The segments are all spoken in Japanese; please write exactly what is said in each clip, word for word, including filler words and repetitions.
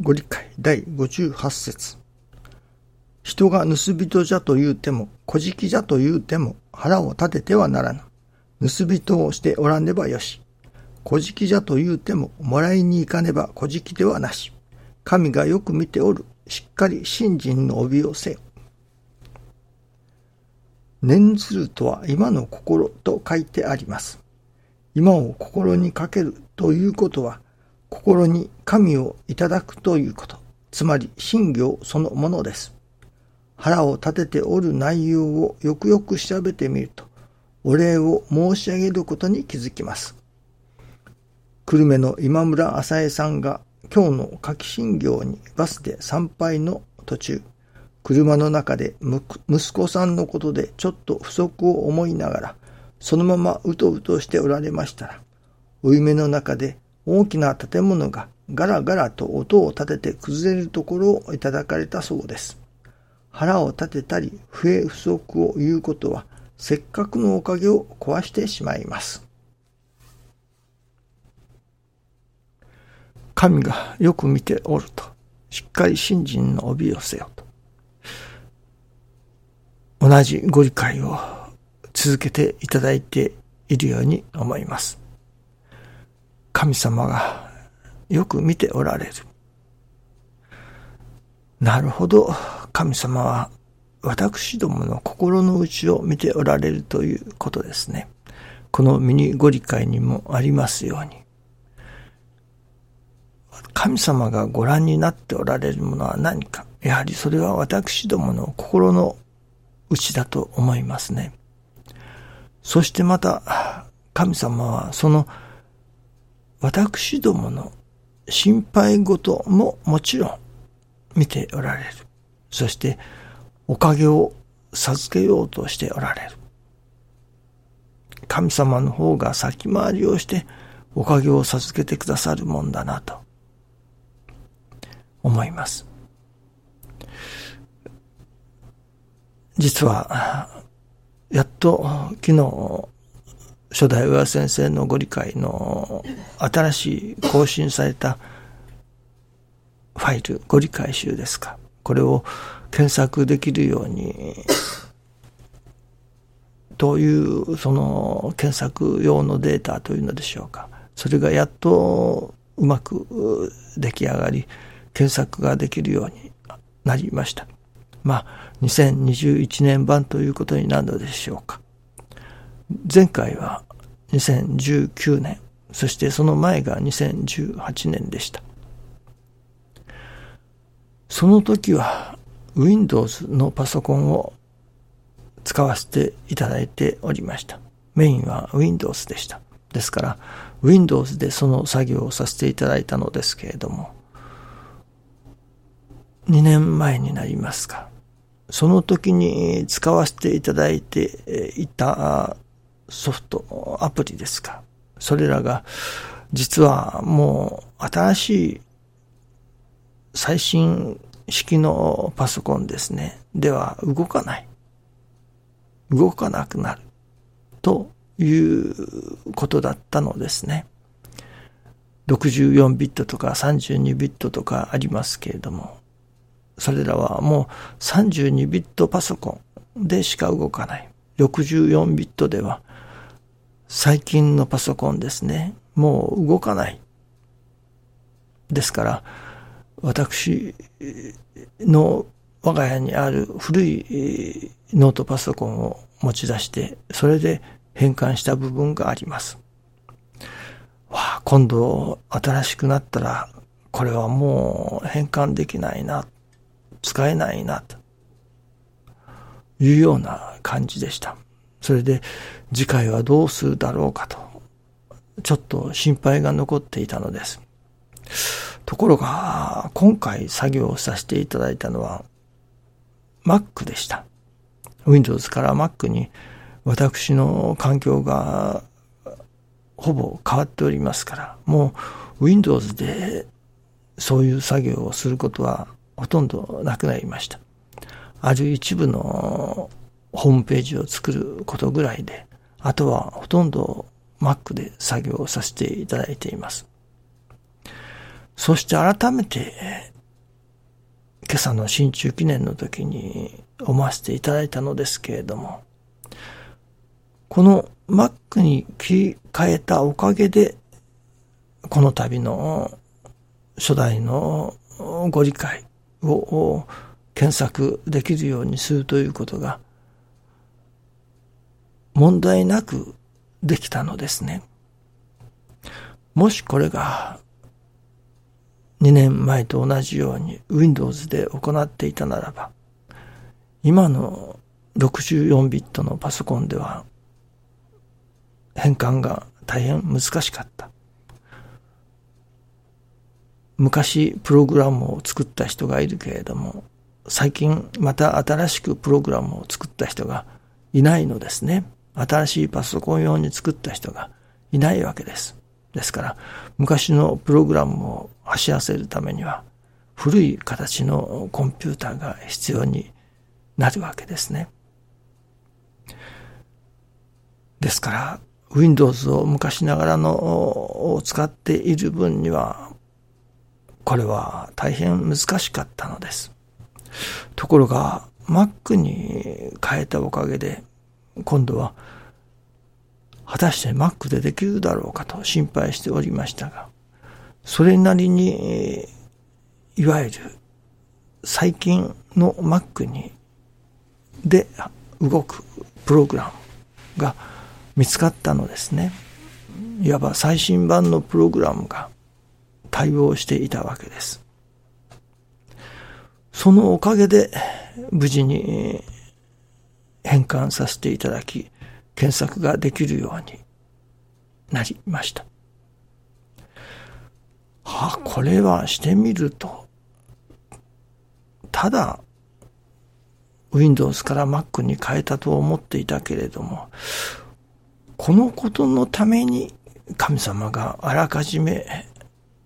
ご理解だいごじゅうはち節。人が盗人じゃと言うても、小食じゃと言うても、腹を立ててはならな。盗人をしておらねばよし。小食じゃと言うても、もらいに行かねば小食ではなし。神がよく見ておる。しっかり信心の帯をせよ。念ずるとは今の心と書いてあります。今を心にかけるということは、心に神をいただくということ、つまり信仰そのものです。腹を立てておる内容をよくよく調べてみると、お礼を申し上げることに気づきます。久留米の今村浅江さんが、今日の夏季信仰にバスで参拝の途中、車の中で息子さんのことでちょっと不足を思いながら、そのままうとうとしておられましたら、お夢の中で大きな建物がガラガラと音を立てて崩れるところをいただかれたそうです。腹を立てたり不平不足を言うことは、せっかくのおかげを壊してしまいます。神がよく見ておると、しっかり信心の帯をせよと。同じご理解を続けていただいているように思います。神様がよく見ておられる。なるほど、神様は私どもの心の内を見ておられるということですね。このミニご理解にもありますように。神様がご覧になっておられるものは何か、やはりそれは私どもの心の内だと思いますね。そしてまた神様はその私どもの心配事ももちろん見ておられる。そしておかげを授けようとしておられる。神様の方が先回りをしておかげを授けてくださるもんだなと思います。実はやっと昨日初代親先生のご理解の新しい更新されたファイル、ご理解集ですか。これを検索できるようにというその検索用のデータというのでしょうか。それがやっとうまく出来上がり、検索ができるようになりました。まあにせんにじゅういちねん版ということになるのでしょうか。前回はにせんじゅうきゅうねん、そしてその前がにせんじゅうはちねんでした。その時は Windows のパソコンを使わせていただいておりました。メインは Windows でした。ですから Windows でその作業をさせていただいたのですけれども、にねんまえになりますか。その時に使わせていただいていたソフト、アプリですか。それらが実はもう新しい最新式のパソコンですね。では動かない。動かなくなる。ということだったのですね。ろくじゅうよんビットとかさんじゅうにビットとかありますけれども、それらはもうさんじゅうにビットパソコンでしか動かない。ろくじゅうよんビットでは最近のパソコンですね。もう動かない。ですから、私の我が家にある古いノートパソコンを持ち出して、それで変換した部分があります。わあ、今度新しくなったら、これはもう変換できないな、使えないなというような感じでした。それで次回はどうするだろうかとちょっと心配が残っていたのです。ところが今回作業をさせていただいたのは Mac でした。Windows から Mac に私の環境がほぼ変わっておりますから、もう Windows でそういう作業をすることはほとんどなくなりました。ある一部のホームページを作ることぐらいで、あとはほとんど Mac で作業をさせていただいています。そして改めて今朝の新中記念の時に思わせていただいたのですけれども、このマックに切り替えたおかげでこの度の初代のご理解を検索できるようにするということが問題なくできたのですね。もしこれがにねんまえと同じように Windows で行っていたならば、今のろくじゅうよんビットのパソコンでは変換が大変難しかった。昔プログラムを作った人がいるけれども、最近また新しくプログラムを作った人がいないのですね。新しいパソコン用に作った人がいないわけです。ですから昔のプログラムを走らせるためには古い形のコンピューターが必要になるわけですね。ですから Windows を昔ながらのを使っている分にはこれは大変難しかったのです。ところが Mac に変えたおかげで今度は果たして Mac でできるだろうかと心配しておりましたが、それなりにいわゆる最近の Mac にで動くプログラムが見つかったのですね。いわば最新版のプログラムが対応していたわけです。そのおかげで無事に変換させていただき、検索ができるようになりました。はあ、これはしてみると、ただ Windows から Mac に変えたと思っていたけれども、このことのために神様があらかじめ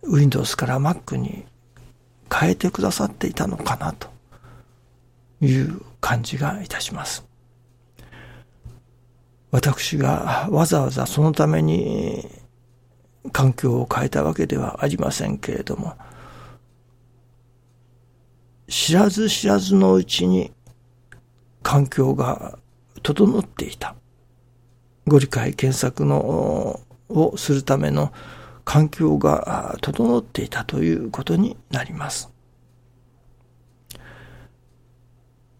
Windows から Mac に変えてくださっていたのかなという感じがいたします。私がわざわざそのために環境を変えたわけではありませんけれども、知らず知らずのうちに環境が整っていた。ご理解検索のをするための環境が整っていたということになります。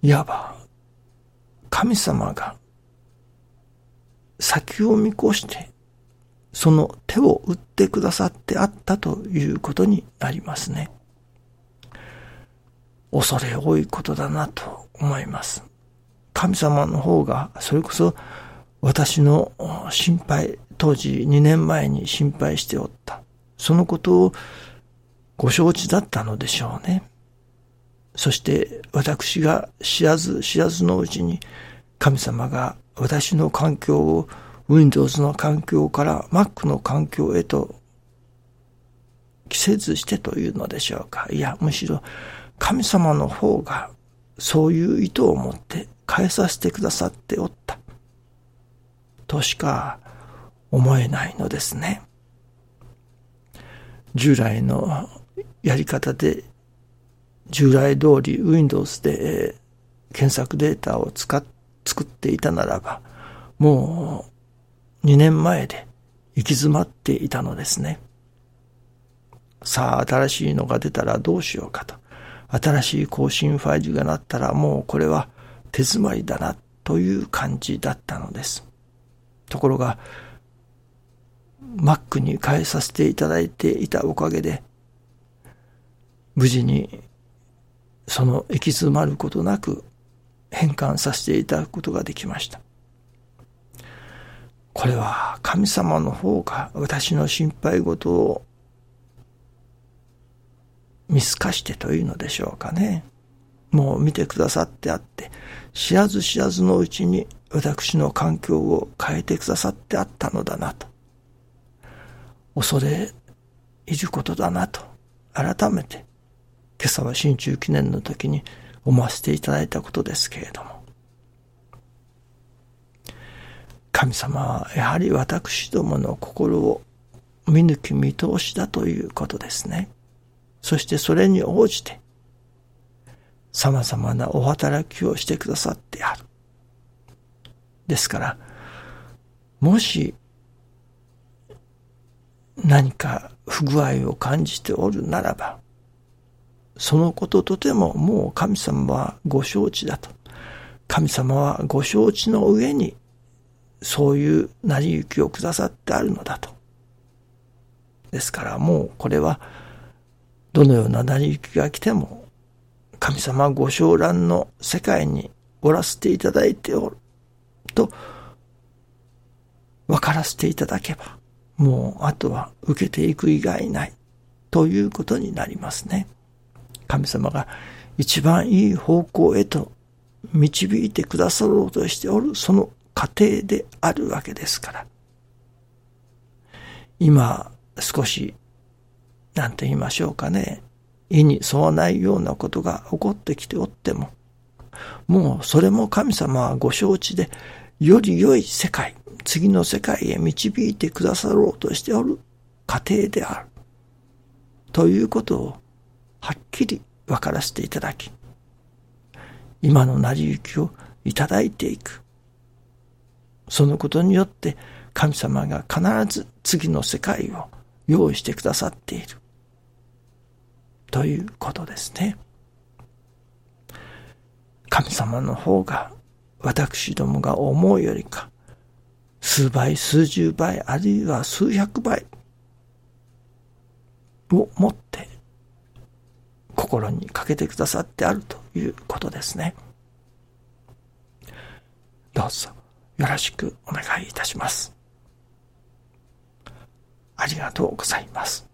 いわば神様が先を見越してその手を打ってくださってあったということになりますね。恐れ多いことだなと思います。神様の方がそれこそ私の心配、当時にねんまえに心配しておった。そのことをご承知だったのでしょうね。そして私が知らず知らずのうちに神様が私の環境を Windows の環境から Mac の環境へと着せずしてというのでしょうか。いや、むしろ神様の方がそういう意図を持って変えさせてくださっておったとしか思えないのですね。従来のやり方で従来通り Windows で検索データを使っ作っていたならば、もうにねんまえで行き詰まっていたのですね。さあ新しいのが出たらどうしようかと、新しい更新ファイルがなったらもうこれは手詰まりだなという感じだったのです。ところがMac に変えさせていただいていたおかげで、無事にその行き詰まることなく変換させていただくことができました。これは神様の方が私の心配事を見透かしてというのでしょうかね。もう見てくださってあって、知らず知らずのうちに私の環境を変えてくださってあったのだなと。恐れいることだなと改めて今朝は新中記念の時に思わせていただいたことですけれども、神様はやはり私どもの心を見抜き見通しだということですね。そしてそれに応じて様々なお働きをしてくださってある。ですから、もし何か不具合を感じておるならば、そのこととてももう神様はご承知だと。神様はご承知の上にそういう成り行きをくださってあるのだと。ですからもうこれはどのような成り行きが来ても神様はご掌覧の世界におらせていただいておると分からせていただけば、もうあとは受けていく以外ないということになりますね。神様が一番いい方向へと導いてくださろうとしておるその過程であるわけですから、今少し何と言いましょうかね、意に沿わないようなことが起こってきておっても、もうそれも神様はご承知で、より良い世界、次の世界へ導いてくださろうとしておる過程であるということをはっきり分からせていただき、今の成り行きをいただいていく。そのことによって神様が必ず次の世界を用意してくださっているということですね。神様の方が私どもが思うよりか数倍、数十倍、あるいは数百倍を持って心にかけてくださってあるということですね。どうぞよろしくお願いいたします。ありがとうございます。